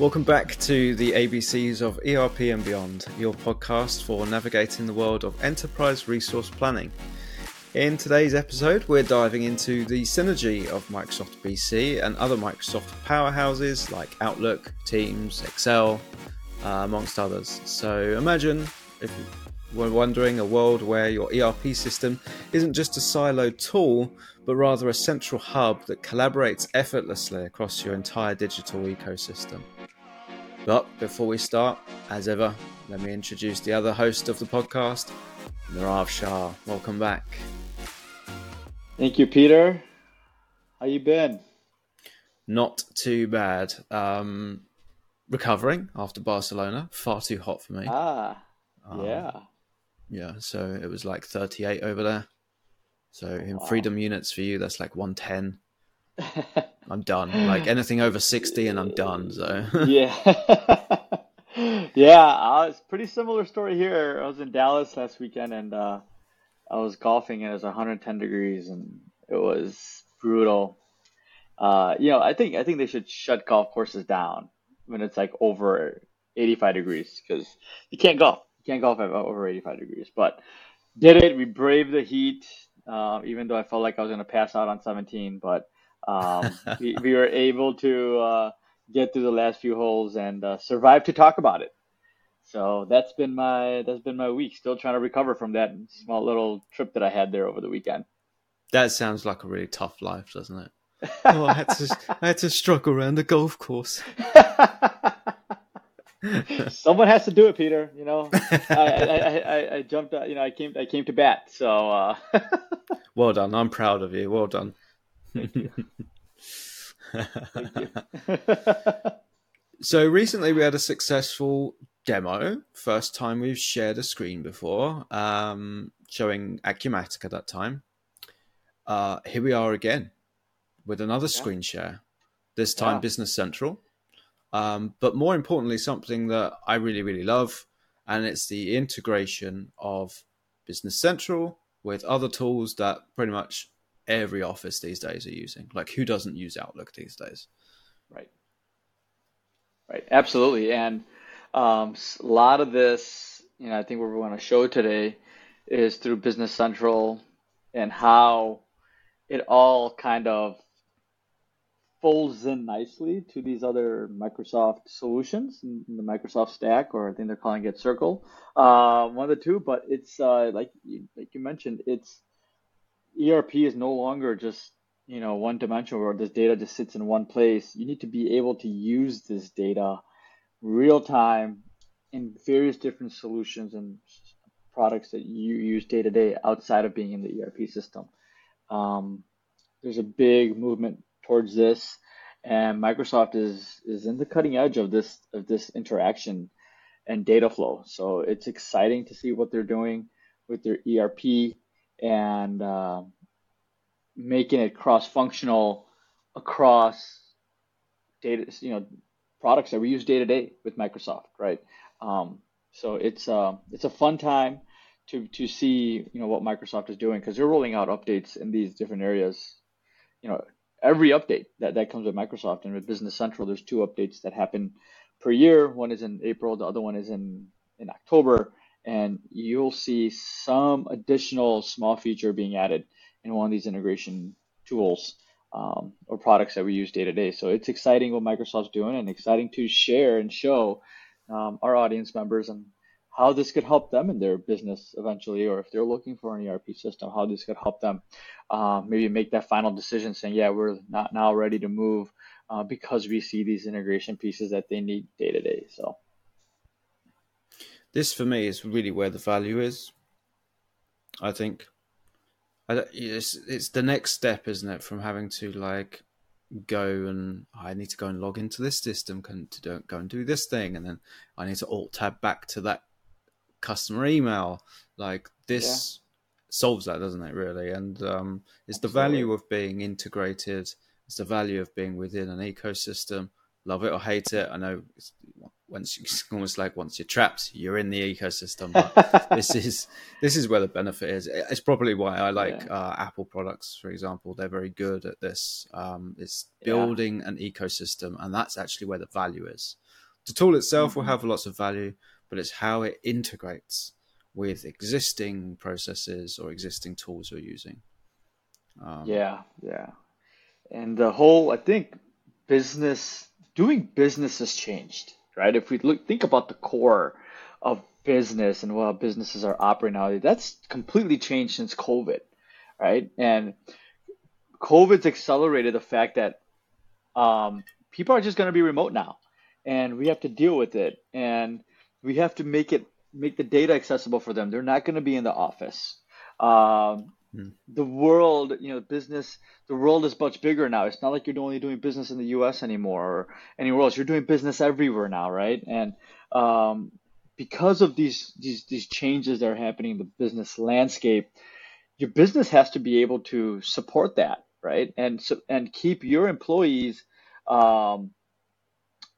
Welcome back to the ABCs of ERP and Beyond, your podcast for navigating the world of enterprise resource planning. In today's episode, we're diving into the synergy of Microsoft BC and other Microsoft powerhouses like Outlook, Teams, Excel, amongst others. So imagine, if you were wondering, a world where your ERP system isn't just a siloed tool, but rather a central hub that collaborates effortlessly across your entire digital ecosystem. But before we start, as ever, let me introduce the other host of the podcast, Nirav Shah. Welcome back. Thank you, Peter. How you been? Not too bad. Recovering after Barcelona. Far too hot for me. Yeah, so it was like 38 over there. So in freedom units for you, that's like 110. I'm done. Like anything over 60 and I'm done. So it's a pretty similar story here. I was in Dallas last weekend and I was golfing and it was 110 degrees and it was brutal. I think they should shut golf courses down when it's like over 85 degrees because you can't golf. You can't golf at over 85 degrees. But did it? We braved the heat, even though I felt like I was going to pass out on 17, but we were able to get through the last few holes and survive to talk about it. So that's been my week. Still trying to recover from that small little trip that I had there over the weekend. That sounds like a really tough life, doesn't it? Oh, I had to struggle around the golf course. Someone has to do it, Peter. You know, I jumped out. You know, I came to bat. So well done. I'm proud of you. Well done. Thank you. Thank you. So recently we had a successful demo. First time we've shared a screen before, showing Acumatica that time. Here we are again with another screen share, this time Business Central. But more importantly, something that I really, really love, and it's the integration of Business Central with other tools that pretty much every office these days are using. Like, who doesn't use Outlook these days? Right. Absolutely. And a lot of this, you know, I think what we want to show today is through Business Central and how it all kind of folds in nicely to these other Microsoft solutions in the Microsoft stack, or I think they're calling it Circle, one of the two. But it's like you mentioned, it's ERP is no longer just, you know, one dimensional where this data just sits in one place. You need to be able to use this data real time in various different solutions and products that you use day to day outside of being in the ERP system. There's a big movement towards this, and Microsoft is in the cutting edge of this interaction and data flow. So it's exciting to see what they're doing with their ERP and making it cross-functional across data, you know, products that we use day to day with Microsoft, right? So it's a fun time to see, you know, what Microsoft is doing, because they're rolling out updates in these different areas. You know, every update that comes with Microsoft, and with Business Central, there's two updates that happen per year. One is in April, the other one is in October. And you'll see some additional small feature being added in one of these integration tools or products that we use day to day. So it's exciting what Microsoft's doing, and exciting to share and show our audience members and how this could help them in their business eventually, or if they're looking for an ERP system, how this could help them maybe make that final decision saying, yeah, we're not now ready to move because we see these integration pieces that they need day to day. So this, for me, is really where the value is, I think. It's the next step, isn't it, from having to like go and I need to go and log into this system to go and do this thing, and then I need to alt tab back to that customer email. Like, this solves that, doesn't it, really? And it's the value of being integrated. It's the value of being within an ecosystem. Love it or hate it, I know once you're trapped, you're in the ecosystem. But this is where the benefit is. It's probably why I like Apple products, for example. They're very good at this. It's building an ecosystem, and that's actually where the value is. The tool itself will have lots of value, but it's how it integrates with existing processes or existing tools you're using. And the whole, I think, doing business has changed, right? If we think about the core of business and how businesses are operating nowadays, that's completely changed since COVID, right? And COVID's accelerated the fact that people are just going to be remote now, and we have to deal with it, and we have to make the data accessible for them. They're not going to be in the office. The world, the world is much bigger now. It's not like you're only doing business in the U.S. anymore or anywhere else. You're doing business everywhere now, right? And because of these changes that are happening in the business landscape, your business has to be able to support that, right? And keep your employees with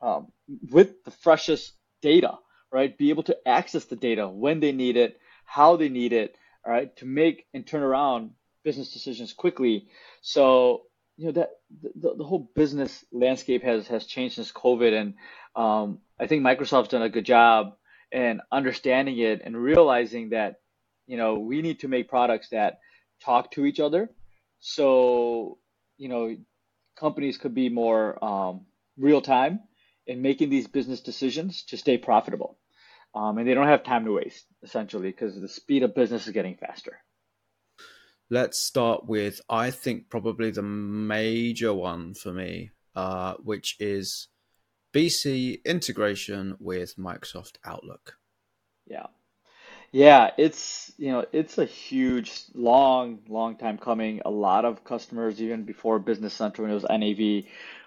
the freshest data, right? Be able to access the data when they need it, how they need it, all right, to make and turn around business decisions quickly. So, that the whole business landscape has changed since COVID. And I think Microsoft's done a good job in understanding it and realizing that, we need to make products that talk to each other. So, companies could be more real time in making these business decisions to stay profitable. And they don't have time to waste, essentially, because the speed of business is getting faster. Let's start with, I think, probably the major one for me, which is BC integration with Microsoft Outlook. Yeah, it's a huge, long time coming. A lot of customers, even before Business Central, when it was NAV,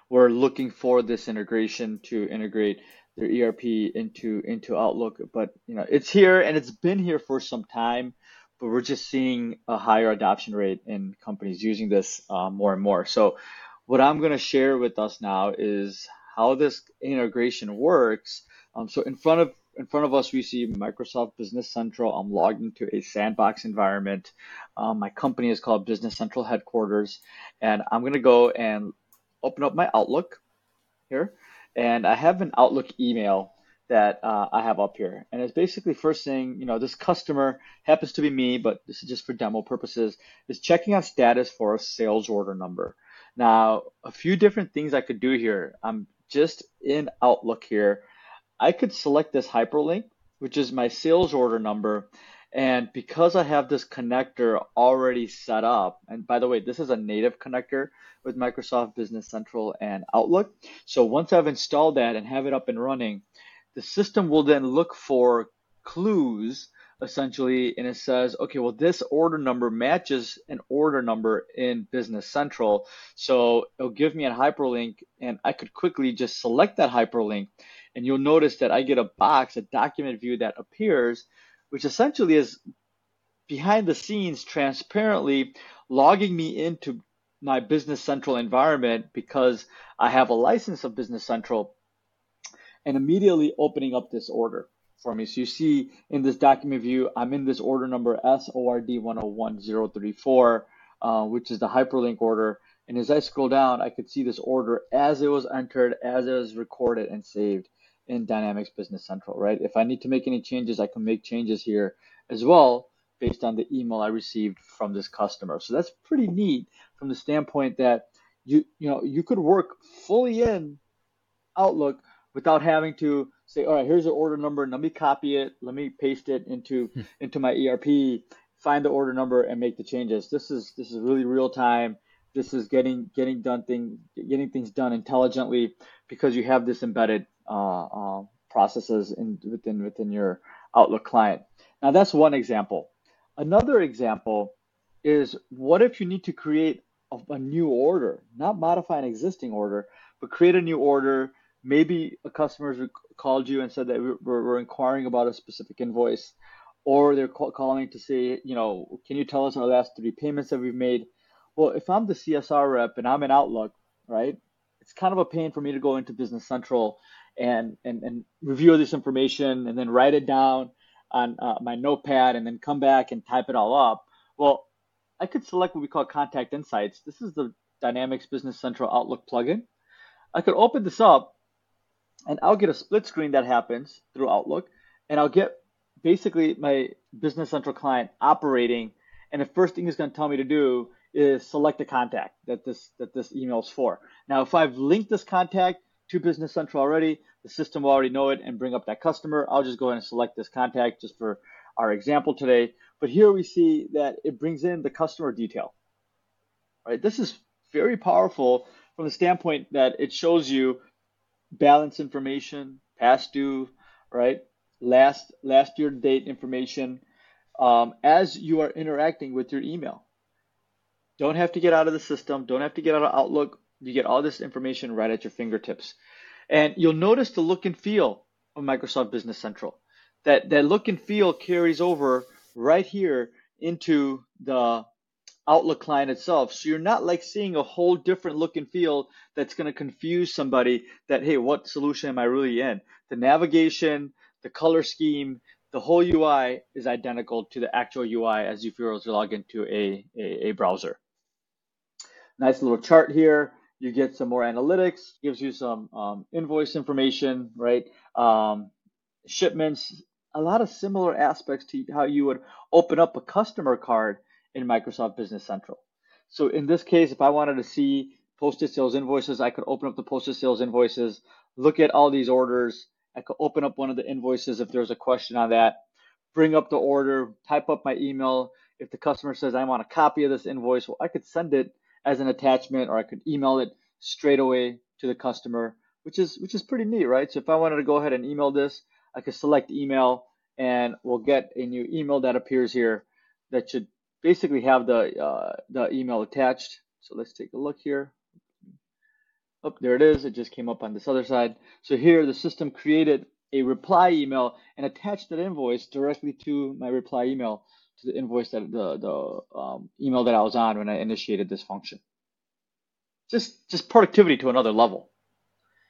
were looking for this integration to integrate their ERP into Outlook. But, it's here and it's been here for some time, but we're just seeing a higher adoption rate in companies using this more and more. So what I'm going to share with us now is how this integration works. So in front of us, we see Microsoft Business Central. I'm logged into a sandbox environment. My company is called Business Central Headquarters, and I'm going to go and open up my Outlook here. And I have an Outlook email that I have up here. And it's basically first thing, this customer happens to be me, but this is just for demo purposes, is checking out status for a sales order number. Now, a few different things I could do here. I'm just in Outlook here. I could select this hyperlink, which is my sales order number. And because I have this connector already set up, and by the way, this is a native connector with Microsoft Business Central and Outlook. So once I've installed that and have it up and running, the system will then look for clues, essentially, and it says, okay, well, this order number matches an order number in Business Central. So it'll give me a hyperlink, and I could quickly just select that hyperlink, and you'll notice that I get a box, a document view that appears, which essentially is behind the scenes transparently logging me into my Business Central environment because I have a license of Business Central and immediately opening up this order for me. So you see in this document view, I'm in this order number SORD101034, which is the hyperlink order. And as I scroll down, I could see this order as it was entered, as it was recorded and saved in Dynamics Business Central, right? If I need to make any changes, I can make changes here as well based on the email I received from this customer. So that's pretty neat from the standpoint that you could work fully in Outlook without having to say, all right, here's the order number. Let me copy it. Let me paste it into my ERP, find the order number and make the changes. This is really real time. This is getting things done intelligently because you have this embedded processes within your Outlook client. Now that's one example. Another example is what if you need to create a new order, not modify an existing order, but create a new order. Maybe a customer called you and said that we're inquiring about a specific invoice, or they're calling to say, can you tell us our last 3 payments that we've made? Well, if I'm the CSR rep and I'm in Outlook, right? It's kind of a pain for me to go into Business Central and review this information and then write it down on my notepad and then come back and type it all up. Well, I could select what we call Contact Insights. This is the Dynamics Business Central Outlook plugin. I could open this up and I'll get a split screen that happens through Outlook, and I'll get basically my Business Central client operating, and the first thing it's going to tell me to do is select the contact that this email is for. Now, if I've linked this contact to Business Central already, the system will already know it and bring up that customer. I'll just go ahead and select this contact just for our example today. But here we see that it brings in the customer detail. All right, this is very powerful from the standpoint that it shows you balance information, past due, right? Last year to date information as you are interacting with your email. Don't have to get out of the system. Don't have to get out of Outlook. You get all this information right at your fingertips. And you'll notice the look and feel of Microsoft Business Central. That look and feel carries over right here into the Outlook client itself. So you're not like seeing a whole different look and feel that's going to confuse somebody that, hey, what solution am I really in? The navigation, the color scheme, the whole UI is identical to the actual UI as if you were to log into a browser. Nice little chart here. You get some more analytics, gives you some invoice information, right? Shipments, a lot of similar aspects to how you would open up a customer card in Microsoft Business Central. So in this case, if I wanted to see posted sales invoices, I could open up the posted sales invoices, look at all these orders. I could open up one of the invoices if there's a question on that, bring up the order, type up my email. If the customer says, I want a copy of this invoice, well, I could send it as an attachment, or I could email it straight away to the customer, which is pretty neat, right? So if I wanted to go ahead and email this, I could select email and we'll get a new email that appears here that should basically have the email attached. So let's take a look here. Oh, there it is. It just came up on this other side. So here the system created a reply email and attached that invoice directly to my reply email, to the invoice that the email that I was on when I initiated this function. Just productivity to another level.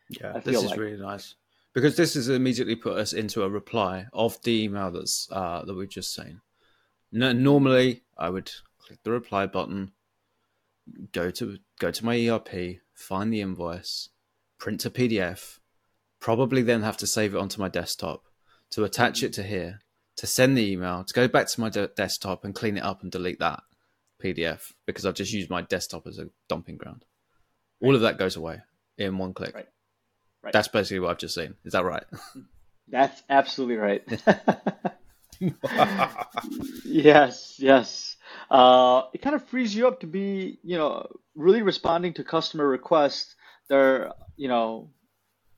Yeah, this is really nice, because this has immediately put us into a reply of the email that we've just seen. Normally, I would click the reply button, go to my ERP, find the invoice, print a PDF, probably then have to save it onto my desktop, to attach it to here, to send the email, to go back to my desktop and clean it up and delete that PDF, because I've just used my desktop as a dumping ground. Right. All of that goes away in one click. Right. Right. That's basically what I've just seen. Is that right? That's absolutely right. Yes. It kind of frees you up to be, really responding to customer requests. They're,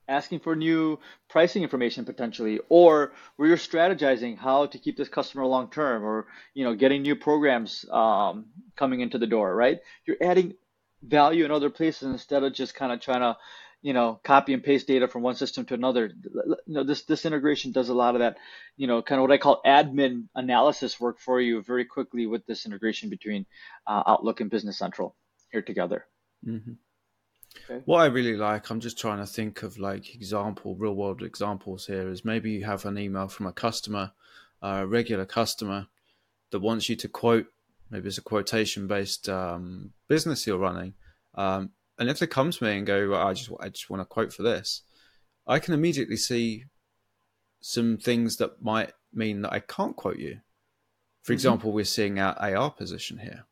asking for new pricing information potentially, or where you're strategizing how to keep this customer long term, or, getting new programs coming into the door, right? You're adding value in other places instead of just kind of trying to, copy and paste data from one system to another. This integration does a lot of that, kind of what I call admin analysis work for you very quickly with this integration between Outlook and Business Central here together. Mm-hmm. Okay. What I really like, I'm just trying to think of real world examples here, is maybe you have an email from a customer, a regular customer that wants you to quote, maybe it's a quotation based business you're running. And if they come to me and go, well, I just want to quote for this, I can immediately see some things that might mean that I can't quote you. For mm-hmm. example, we're seeing our AR position here.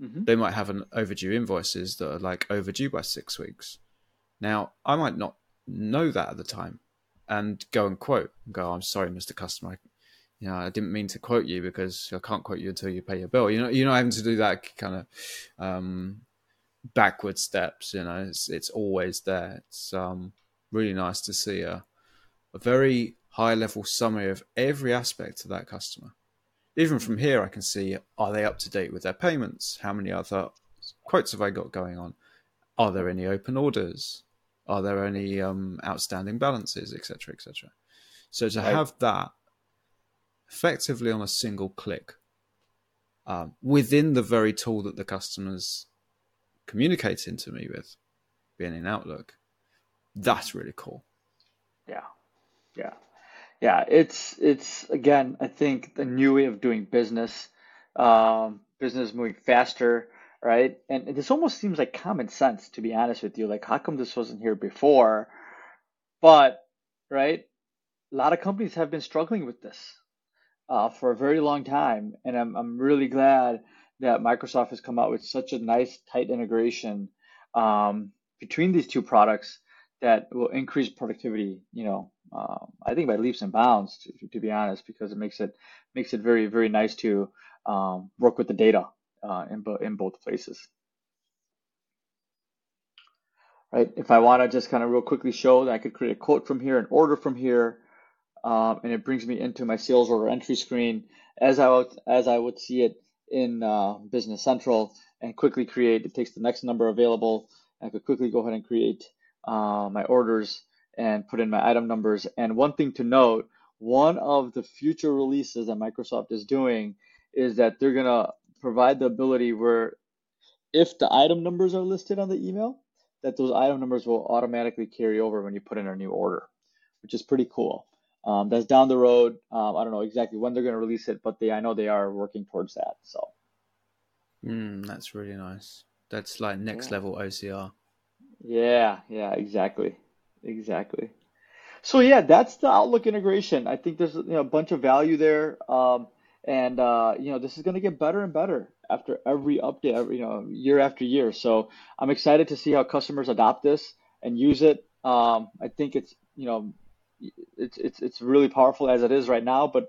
Mm-hmm. They might have an overdue invoices that are overdue by 6 weeks. Now, I might not know that at the time and go and quote and go, I'm sorry, Mr. Customer. I didn't mean to quote you because I can't quote you until you pay your bill. You're not having to do that kind of... backward steps, it's always there. It's really nice to see a very high level summary of every aspect of that customer. Even from here I can see, are they up to date with their payments? How many other quotes have I got going on? Are there any open orders? Are there any outstanding balances, etc, etc. So to have that effectively on a single click within the very tool that the customer's communicating to me with, being in Outlook, that's really cool. Yeah. It's again, I think the new way of doing business, business moving faster, right? And this almost seems like common sense, to be honest with you. How come this wasn't here before? But, right, a lot of companies have been struggling with this for a very long time. And I'm really glad that Microsoft has come out with such a nice, tight integration between these two products that will increase productivity, you know, I think by leaps and bounds, to be honest, because it makes it very, very nice to work with the data in both places. Right. If I want to just kind of real quickly show that I could create a quote from here, an order from here, and it brings me into my sales order entry screen as I would see it in Business Central, and quickly create. It takes the next number available. I could quickly go ahead and create my orders and put in my item numbers. And one thing to note, one of the future releases that Microsoft is doing is that they're going to provide the ability where if the item numbers are listed on the email, that those item numbers will automatically carry over when you put in a new order, which is pretty cool. That's down the road. I don't know exactly when they're going to release it, but I know they are working towards that. So, that's really nice. That's like next level OCR. Yeah, exactly. So yeah, that's the Outlook integration. I think there's a bunch of value there, and this is going to get better and better after every update, year after year. So I'm excited to see how customers adopt this and use it. I think it's really powerful as it is right now, but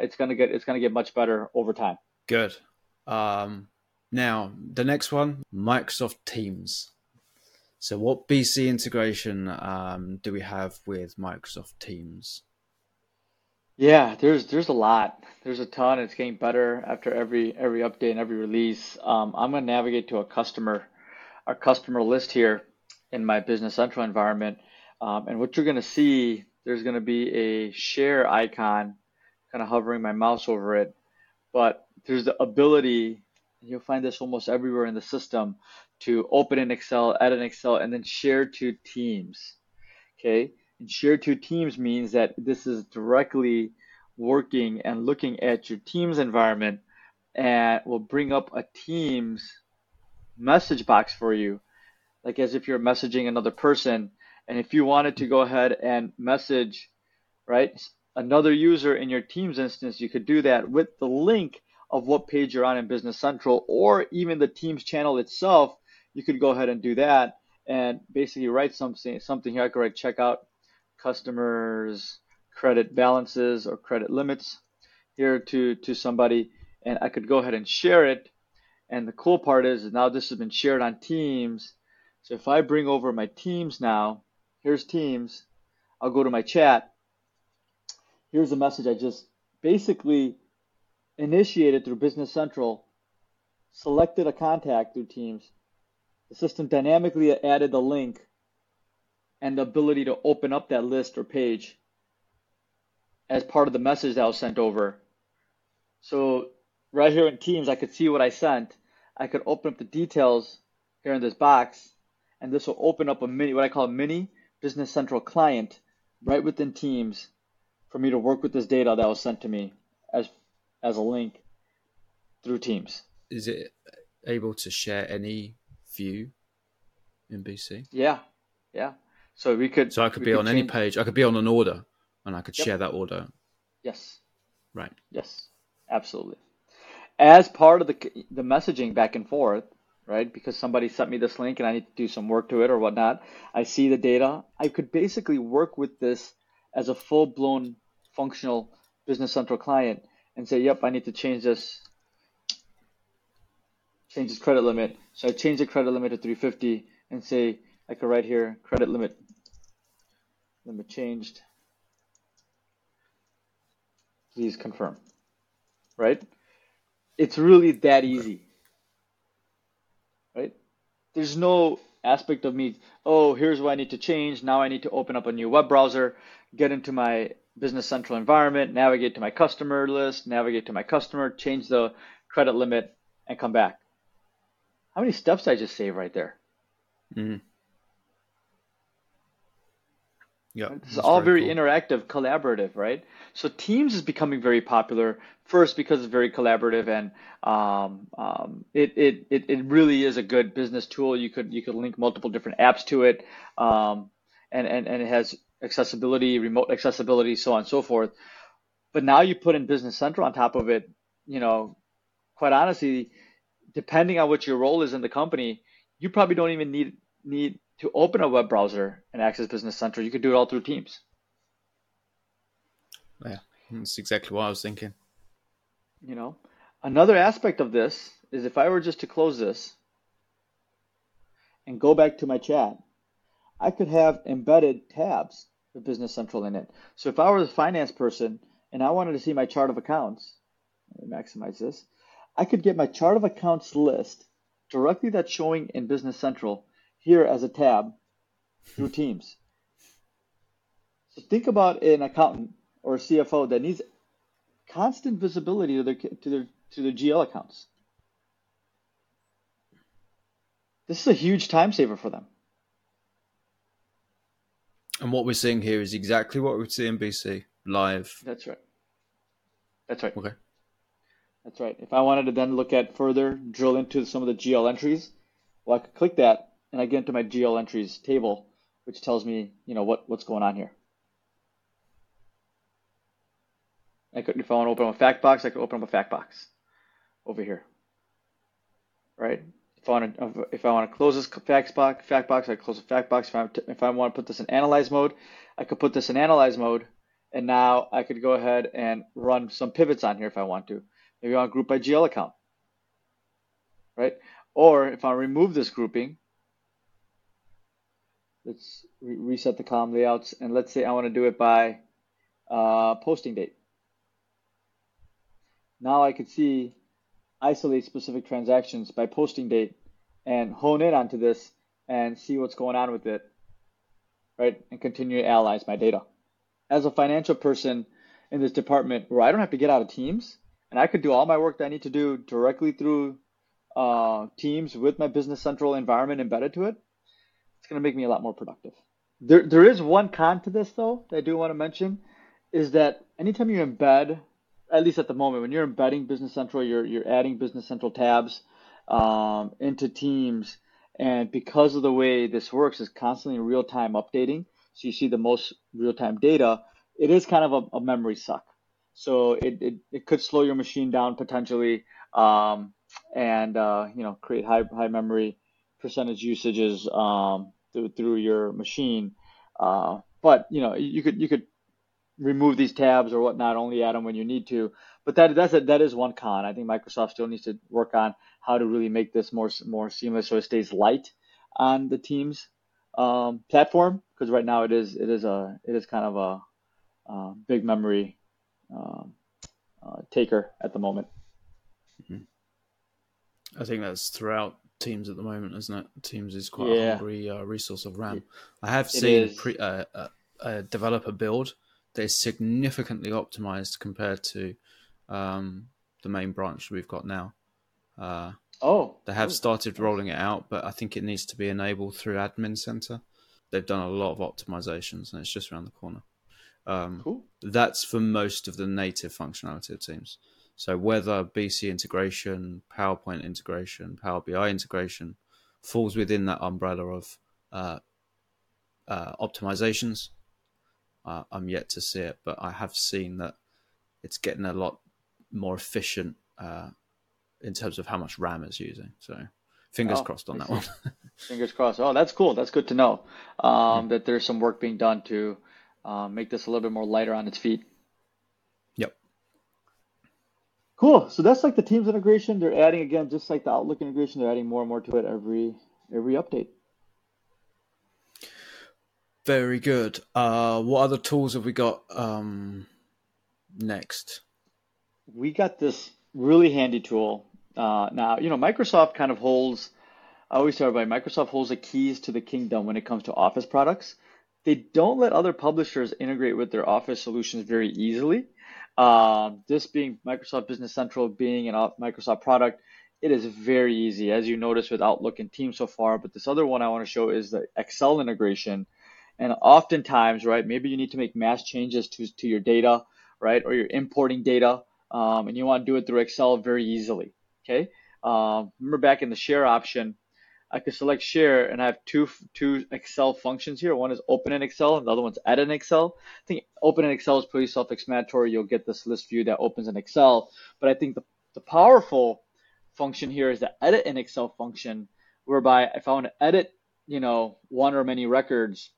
it's gonna get much better over time. Good. Now the next one, Microsoft Teams. So what BC integration do we have with Microsoft Teams? Yeah, there's a lot. There's a ton. It's getting better after every update and every release. I'm gonna navigate to our customer list here in my Business Central environment. And what you're going to see, there's going to be a share icon, kind of hovering my mouse over it. But there's the ability, and you'll find this almost everywhere in the system, to open in Excel, add an Excel, and then share to Teams. Okay, and share to Teams means that this is directly working and looking at your Teams environment, and will bring up a Teams message box for you, like as if you're messaging another person. And if you wanted to go ahead and message, right, another user in your Teams instance, you could do that with the link of what page you're on in Business Central, or even the Teams channel itself. You could go ahead and do that and basically write something here. I could write, check out customers' credit balances or credit limits here to somebody, and I could go ahead and share it. And the cool part is now this has been shared on Teams. So if I bring over my Teams now, here's Teams. I'll go to my chat. Here's a message I just basically initiated through Business Central, selected a contact through Teams. The system dynamically added the link and the ability to open up that list or page as part of the message that was sent over. So right here in Teams, I could see what I sent. I could open up the details here in this box, and this will open up a mini, what I call a mini Business Central client right within Teams for me to work with this data that was sent to me as a link through Teams. Is it able to share any view in BC? Yeah. So we could. So I could be on any page. I could be on an order, and I could share that order. Yes. Right. Yes. Absolutely. As part of the messaging back and forth. Right, because somebody sent me this link and I need to do some work to it or whatnot. I see the data. I could basically work with this as a full-blown functional Business Central client and say, yep, I need to change this credit limit. So I change the credit limit to 350 and say, I could write here, credit limit changed. Please confirm, right? It's really that easy. Right? There's no aspect of me, oh, here's what I need to change. Now I need to open up a new web browser, get into my Business Central environment, navigate to my customer list, navigate to my customer, change the credit limit, and come back. How many steps I just save right there? Mm-hmm. Yeah, this is all very cool. Interactive, collaborative, right? So Teams is becoming very popular first because it's very collaborative, and it really is a good business tool. You could link multiple different apps to it, and it has accessibility, remote accessibility, so on and so forth. But now you put in Business Central on top of it, you know, quite honestly, depending on what your role is in the company, you probably don't even need to open a web browser and access Business Central. You could do it all through Teams. Yeah, that's exactly what I was thinking. You know, another aspect of this is if I were just to close this and go back to my chat, I could have embedded tabs with Business Central in it. So if I were the finance person and I wanted to see my chart of accounts, let me maximize this, I could get my chart of accounts list directly that's showing in Business Central here as a tab through Teams. So think about an accountant or a CFO that needs constant visibility to their GL accounts. This is a huge time saver for them. And what we're seeing here is exactly what we'd see in BC live. That's right. Okay. That's right. If I wanted to then look at further, drill into some of the GL entries, well, I could click that and I get into my GL entries table, which tells me, you know, what's going on here. If I want to open up a fact box, I could open up a fact box over here, right? If I want to close this fact box, I close the fact box. If I want to put this in analyze mode, I could put this in analyze mode, and now I could go ahead and run some pivots on here if I want to. Maybe I want to group by GL account, right? Or if I remove this grouping, let's reset the column layouts, and let's say I want to do it by posting date. Now I could see isolate specific transactions by posting date and hone in onto this and see what's going on with it, right? And continue to analyze my data. As a financial person in this department where I don't have to get out of Teams and I could do all my work that I need to do directly through Teams with my Business Central environment embedded to it, it's going to make me a lot more productive. There is one con to this, though, that I do want to mention, is that anytime you embed, at least at the moment, when you're embedding Business Central, you're adding Business Central tabs into Teams. And because of the way this works is constantly real-time updating, so you see the most real-time data, it is kind of a memory suck. So it could slow your machine down potentially and you know, create high memory percentage usages through your machine. But, you know, you could remove these tabs or whatnot, only add them when you need to. But that is one con. I think Microsoft still needs to work on how to really make this more seamless so it stays light on the Teams platform, because right now it is kind of a big memory taker at the moment. I think that's throughout Teams at the moment, isn't it? Teams is quite a hungry resource of RAM. I have seen a developer build. They're significantly optimized compared to the main branch we've got now. They have started rolling it out, but I think it needs to be enabled through Admin Center. They've done a lot of optimizations, and it's just around the corner. Cool. That's for most of the native functionality of Teams. So whether BC integration, PowerPoint integration, Power BI integration falls within that umbrella of optimizations, I'm yet to see it, but I have seen that it's getting a lot more efficient in terms of how much RAM it's using. So fingers crossed on that one. Fingers crossed. Oh, that's cool. That's good to know that there's some work being done to make this a little bit more lighter on its feet. Yep. Cool. So that's like the Teams integration. They're adding, again, just like the Outlook integration, they're adding more and more to it every update. Very good. What other tools have we got next? We got this really handy tool. Now, you know, Microsoft kind of holds, I always tell everybody, Microsoft holds the keys to the kingdom when it comes to Office products. They don't let other publishers integrate with their Office solutions very easily. This being Microsoft Business Central, being a Microsoft product, it is very easy, as you noticed with Outlook and Teams so far. But this other one I want to show is the Excel integration. And oftentimes, right, maybe you need to make mass changes to your data, right, or you're importing data, and you want to do it through Excel very easily, okay? Remember back in the share option, I could select share, and I have two Excel functions here. One is open in Excel, and the other one's add in Excel. I think open in Excel is pretty self-explanatory. You'll get this list view that opens in Excel. But I think the powerful function here is the edit in Excel function, whereby if I want to edit, one or many records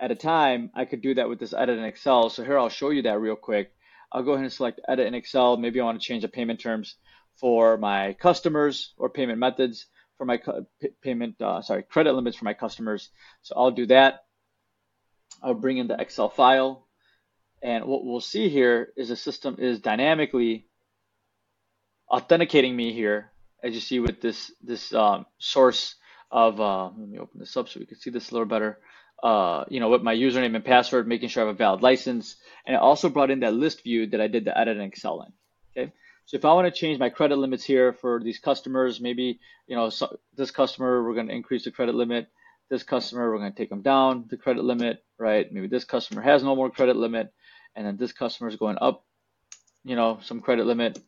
at a time, I could do that with this edit in Excel. So here, I'll show you that real quick. I'll go ahead and select edit in Excel. Maybe I want to change the payment terms for my customers or payment methods for my credit limits for my customers. So I'll do that. I'll bring in the Excel file. And what we'll see here is the system is dynamically authenticating me here, as you see with this source of, let me open this up so we can see this a little better. With my username and password, making sure I have a valid license. And I also brought in that list view that I did the edit in Excel in. Okay. So if I want to change my credit limits here for these customers, maybe, so this customer, we're going to increase the credit limit. This customer, we're going to take them down the credit limit, right? Maybe this customer has no more credit limit. And then this customer is going up, some credit limit.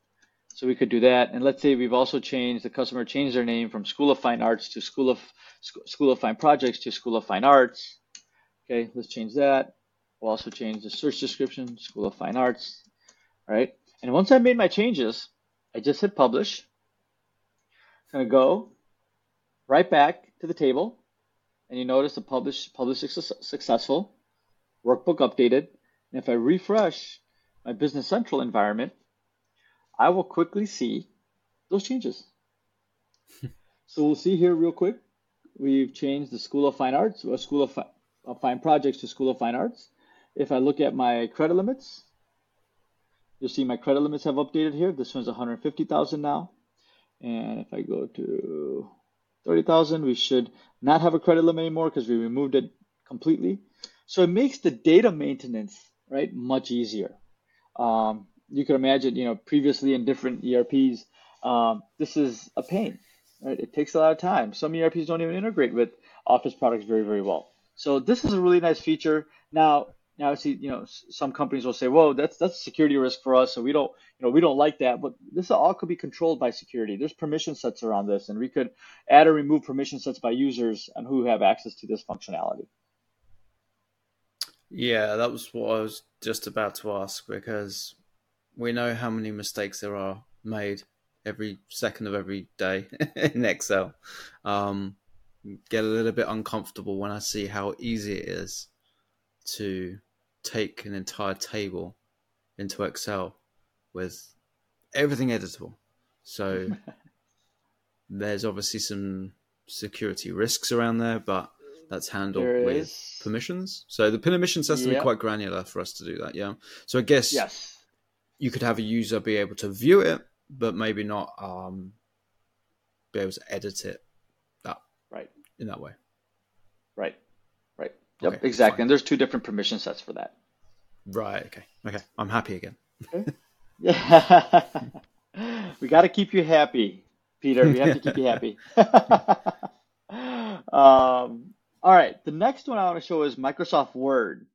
So we could do that. And let's say we've also changed, the customer changed their name from School of Fine Arts to School of Fine Projects to School of Fine Arts. Okay, let's change that. We'll also change the search description, School of Fine Arts, all right? And once I made my changes, I just hit publish. It's gonna go right back to the table, and you notice the publish successful, workbook updated. And if I refresh my Business Central environment, I will quickly see those changes. So we'll see here real quick, we've changed the School of Fine Arts, or School of Fine Projects to School of Fine Arts. If I look at my credit limits, you'll see my credit limits have updated here. This one's 150,000 now. And if I go to 30,000, we should not have a credit limit anymore because we removed it completely. So it makes the data maintenance, right, much easier. You can imagine, previously in different ERPs, this is a pain, right? It takes a lot of time. Some ERPs don't even integrate with Office products very, very well. So this is a really nice feature. Now see, some companies will say, "Whoa, that's a security risk for us, so we don't like that." But this all could be controlled by security. There's permission sets around this, and we could add or remove permission sets by users and who have access to this functionality. Yeah, that was what I was just about to ask, because we know how many mistakes there are made every second of every day in Excel. Get a little bit uncomfortable when I see how easy it is to take an entire table into Excel with everything editable. So there's obviously some security risks around there, but that's handled with permissions. So the permissions has to be quite granular for us to do that. Yeah. So I guess you could have a user be able to view it, but maybe not be able to edit it in that way. Right. Yep, okay, exactly. Fine. And there's two different permission sets for that. Right. Okay. I'm happy again. Okay. Yeah. We got to keep you happy, Peter. We have to keep you happy. All right. The next one I want to show is Microsoft Word.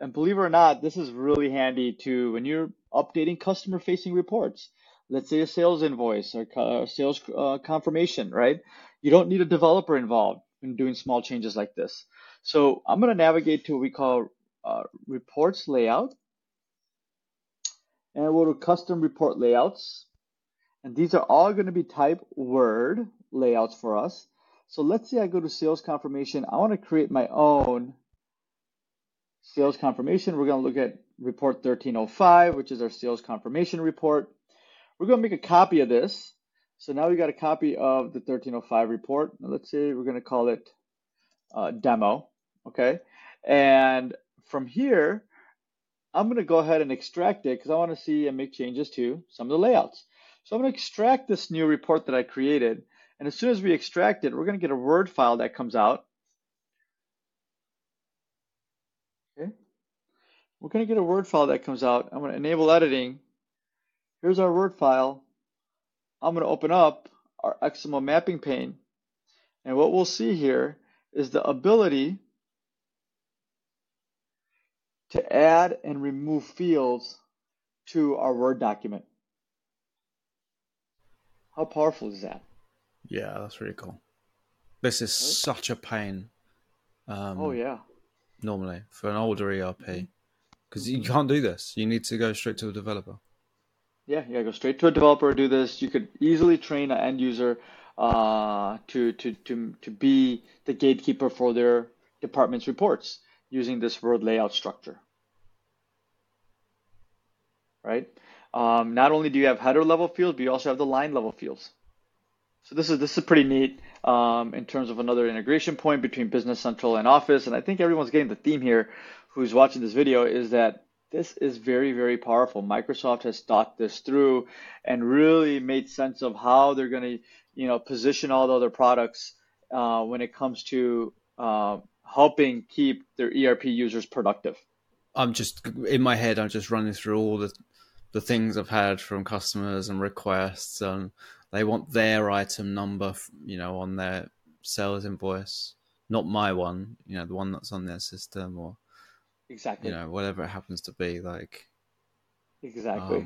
And believe it or not, this is really handy when you're updating customer facing reports. Let's say a sales invoice or sales confirmation, right? You don't need a developer involved in doing small changes like this. So I'm going to navigate to what we call reports layout. And we'll do custom report layouts. And these are all going to be type Word layouts for us. So let's say I go to sales confirmation. I want to create my own sales confirmation. We're going to look at report 1305, which is our sales confirmation report. We're going to make a copy of this. So now we got a copy of the 1305 report. Let's say we're going to call it demo. Okay. And from here, I'm going to go ahead and extract it because I want to see and make changes to some of the layouts. So I'm going to extract this new report that I created. And as soon as we extract it, we're going to get a Word file that comes out. Okay. We're going to get a Word file that comes out. I'm going to enable editing. Here's our Word file. I'm going to open up our XML mapping pane. And what we'll see here is the ability to add and remove fields to our Word document. How powerful is that? Yeah, that's really cool. This is such a pain. Normally for an older ERP, because you can't do this. You need to go straight to a developer. Yeah, you gotta go straight to a developer, do this. You could easily train an end user to be the gatekeeper for their department's reports using this word layout structure, right? Not only do you have header level fields, but you also have the line level fields. So this is pretty neat in terms of another integration point between Business Central and Office. And I think everyone's getting the theme here who's watching this video is that this is very, very powerful. Microsoft has thought this through and really made sense of how they're going to, position all the other products when it comes to helping keep their ERP users productive. I'm just running through all the things I've had from customers and requests, and they want their item number, on their sales invoice, not my one, the one that's on their system or exactly, whatever it happens to be like. Exactly.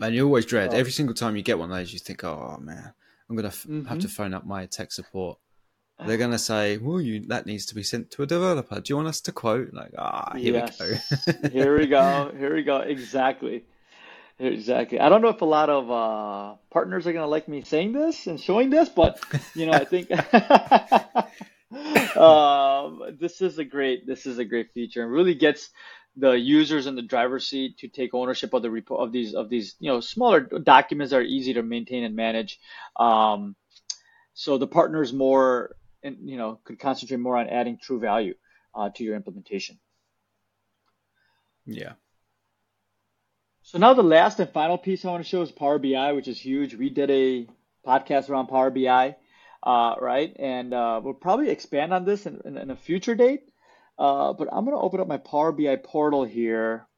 And you always dread every single time you get one of those, you think, oh man, I'm going to have to phone up my tech support. They're going to say, well, that needs to be sent to a developer. Do you want us to quote? Like, here we go. Here we go. Exactly. I don't know if a lot of partners are going to like me saying this and showing this, but, I think this is a great feature and really gets the users in the driver's seat to take ownership of the of these smaller documents that are easy to maintain and manage. So the partners more, could concentrate more on adding true value to your implementation. Yeah. So now the last and final piece I want to show is Power BI, which is huge. We did a podcast around Power BI, right? And we'll probably expand on this in a future date. But I'm going to open up my Power BI portal here,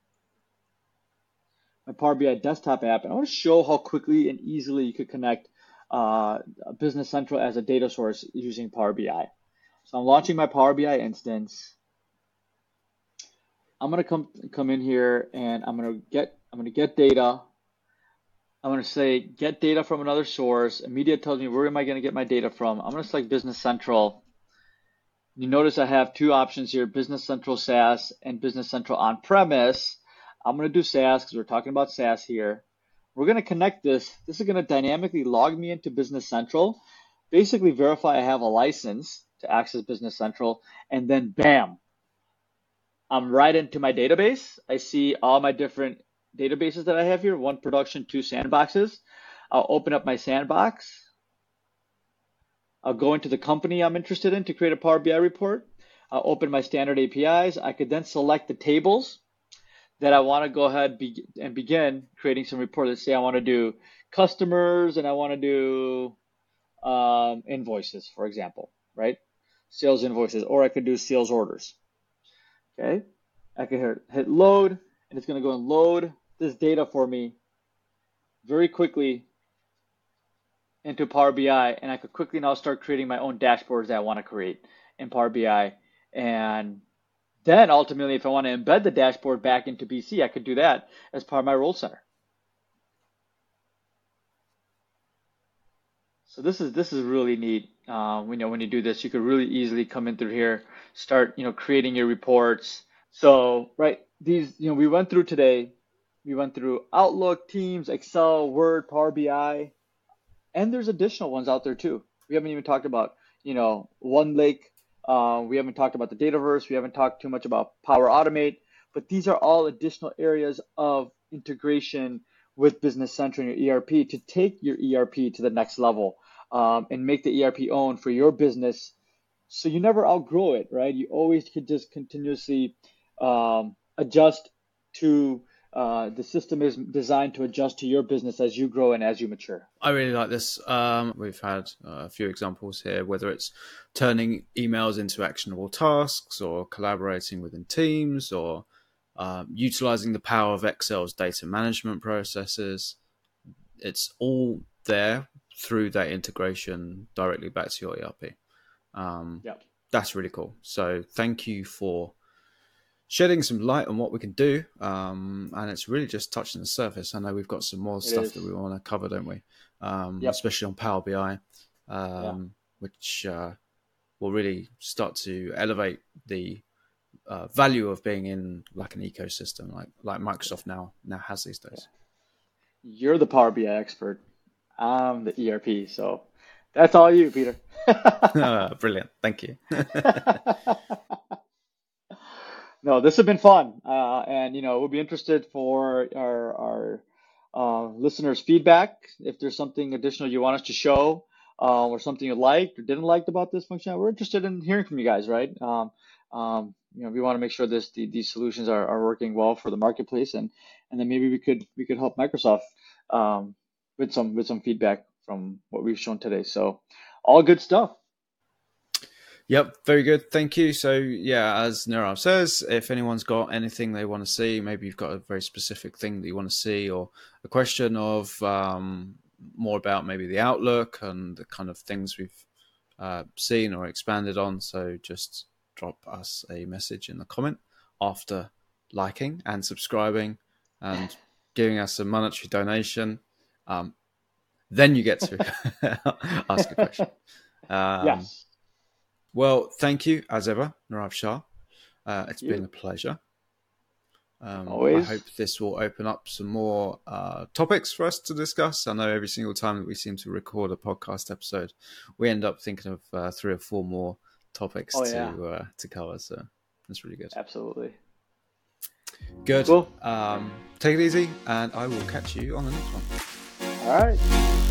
my Power BI desktop app, and I want to show how quickly and easily you could connect Business Central as a data source using Power BI. So I'm launching my Power BI instance. I'm going to come in here and I'm going to get data. I'm going to say get data from another source. Media tells me where am I going to get my data from. I'm going to select Business Central. You notice I have two options here, Business Central SaaS and Business Central on-premise. I'm going to do SaaS because we're talking about SaaS here. We're going to connect this. This is going to dynamically log me into Business Central, basically verify I have a license to access Business Central, and then bam, I'm right into my database. I see all my different databases that I have here, one production, two sandboxes. I'll open up my sandbox. I'll go into the company I'm interested in to create a Power BI report. I'll open my standard APIs. I could then select the tables that I want to go ahead and begin creating some reports. Let's say I want to do customers and I want to do invoices, for example, right? Sales invoices, or I could do sales orders. Okay, I can hit load and it's going to go and load this data for me very quickly into Power BI, and I could quickly now start creating my own dashboards that I want to create in Power BI. And then ultimately, if I want to embed the dashboard back into BC, I could do that as part of my role center. So this is really neat. When you do this, you could really easily come in through here, start creating your reports. So right, these we went through today. We went through Outlook, Teams, Excel, Word, Power BI, and there's additional ones out there too. We haven't even talked about OneLake. We haven't talked about the Dataverse. We haven't talked too much about Power Automate, but these are all additional areas of integration with Business Central and your ERP to take your ERP to the next level and make the ERP own for your business. So you never outgrow it, right? You always could just continuously adjust to the system is designed to adjust to your business as you grow and as you mature. I really like this. We've had a few examples here, whether it's turning emails into actionable tasks or collaborating within teams or utilizing the power of Excel's data management processes. It's all there through that integration directly back to your ERP. That's really cool. So thank you for shedding some light on what we can do, and it's really just touching the surface. I know we've got some more stuff that we want to cover, don't we? Especially on Power BI. which will really start to elevate the value of being in like an ecosystem like Microsoft now has these days. You're the Power BI expert. I'm the ERP. So that's all you, Peter. Brilliant. Thank you. No, this has been fun. And, you know, we'll be interested for our listeners' feedback. If there's something additional you want us to show or something you liked or didn't like about this function, we're interested in hearing from you guys, right? You know, we want to make sure these solutions are working well for the marketplace, and then maybe we could help Microsoft with some feedback from what we've shown today. So all good stuff. Yep, very good. Thank you. So yeah, as Nirav says, if anyone's got anything they want to see, maybe you've got a very specific thing that you want to see, or a question of more about maybe the Outlook and the kind of things we've seen or expanded on. So just drop us a message in the comment after liking and subscribing and giving us a monetary donation. Then you get to ask a question. Yes. Well, thank you, as ever, Nirav Shah. It's been a pleasure. Always. I hope this will open up some more topics for us to discuss. I know every single time that we seem to record a podcast episode, we end up thinking of 3 or 4 more topics to cover. So that's really good. Absolutely. Good. Cool. Take it easy, and I will catch you on the next one. All right.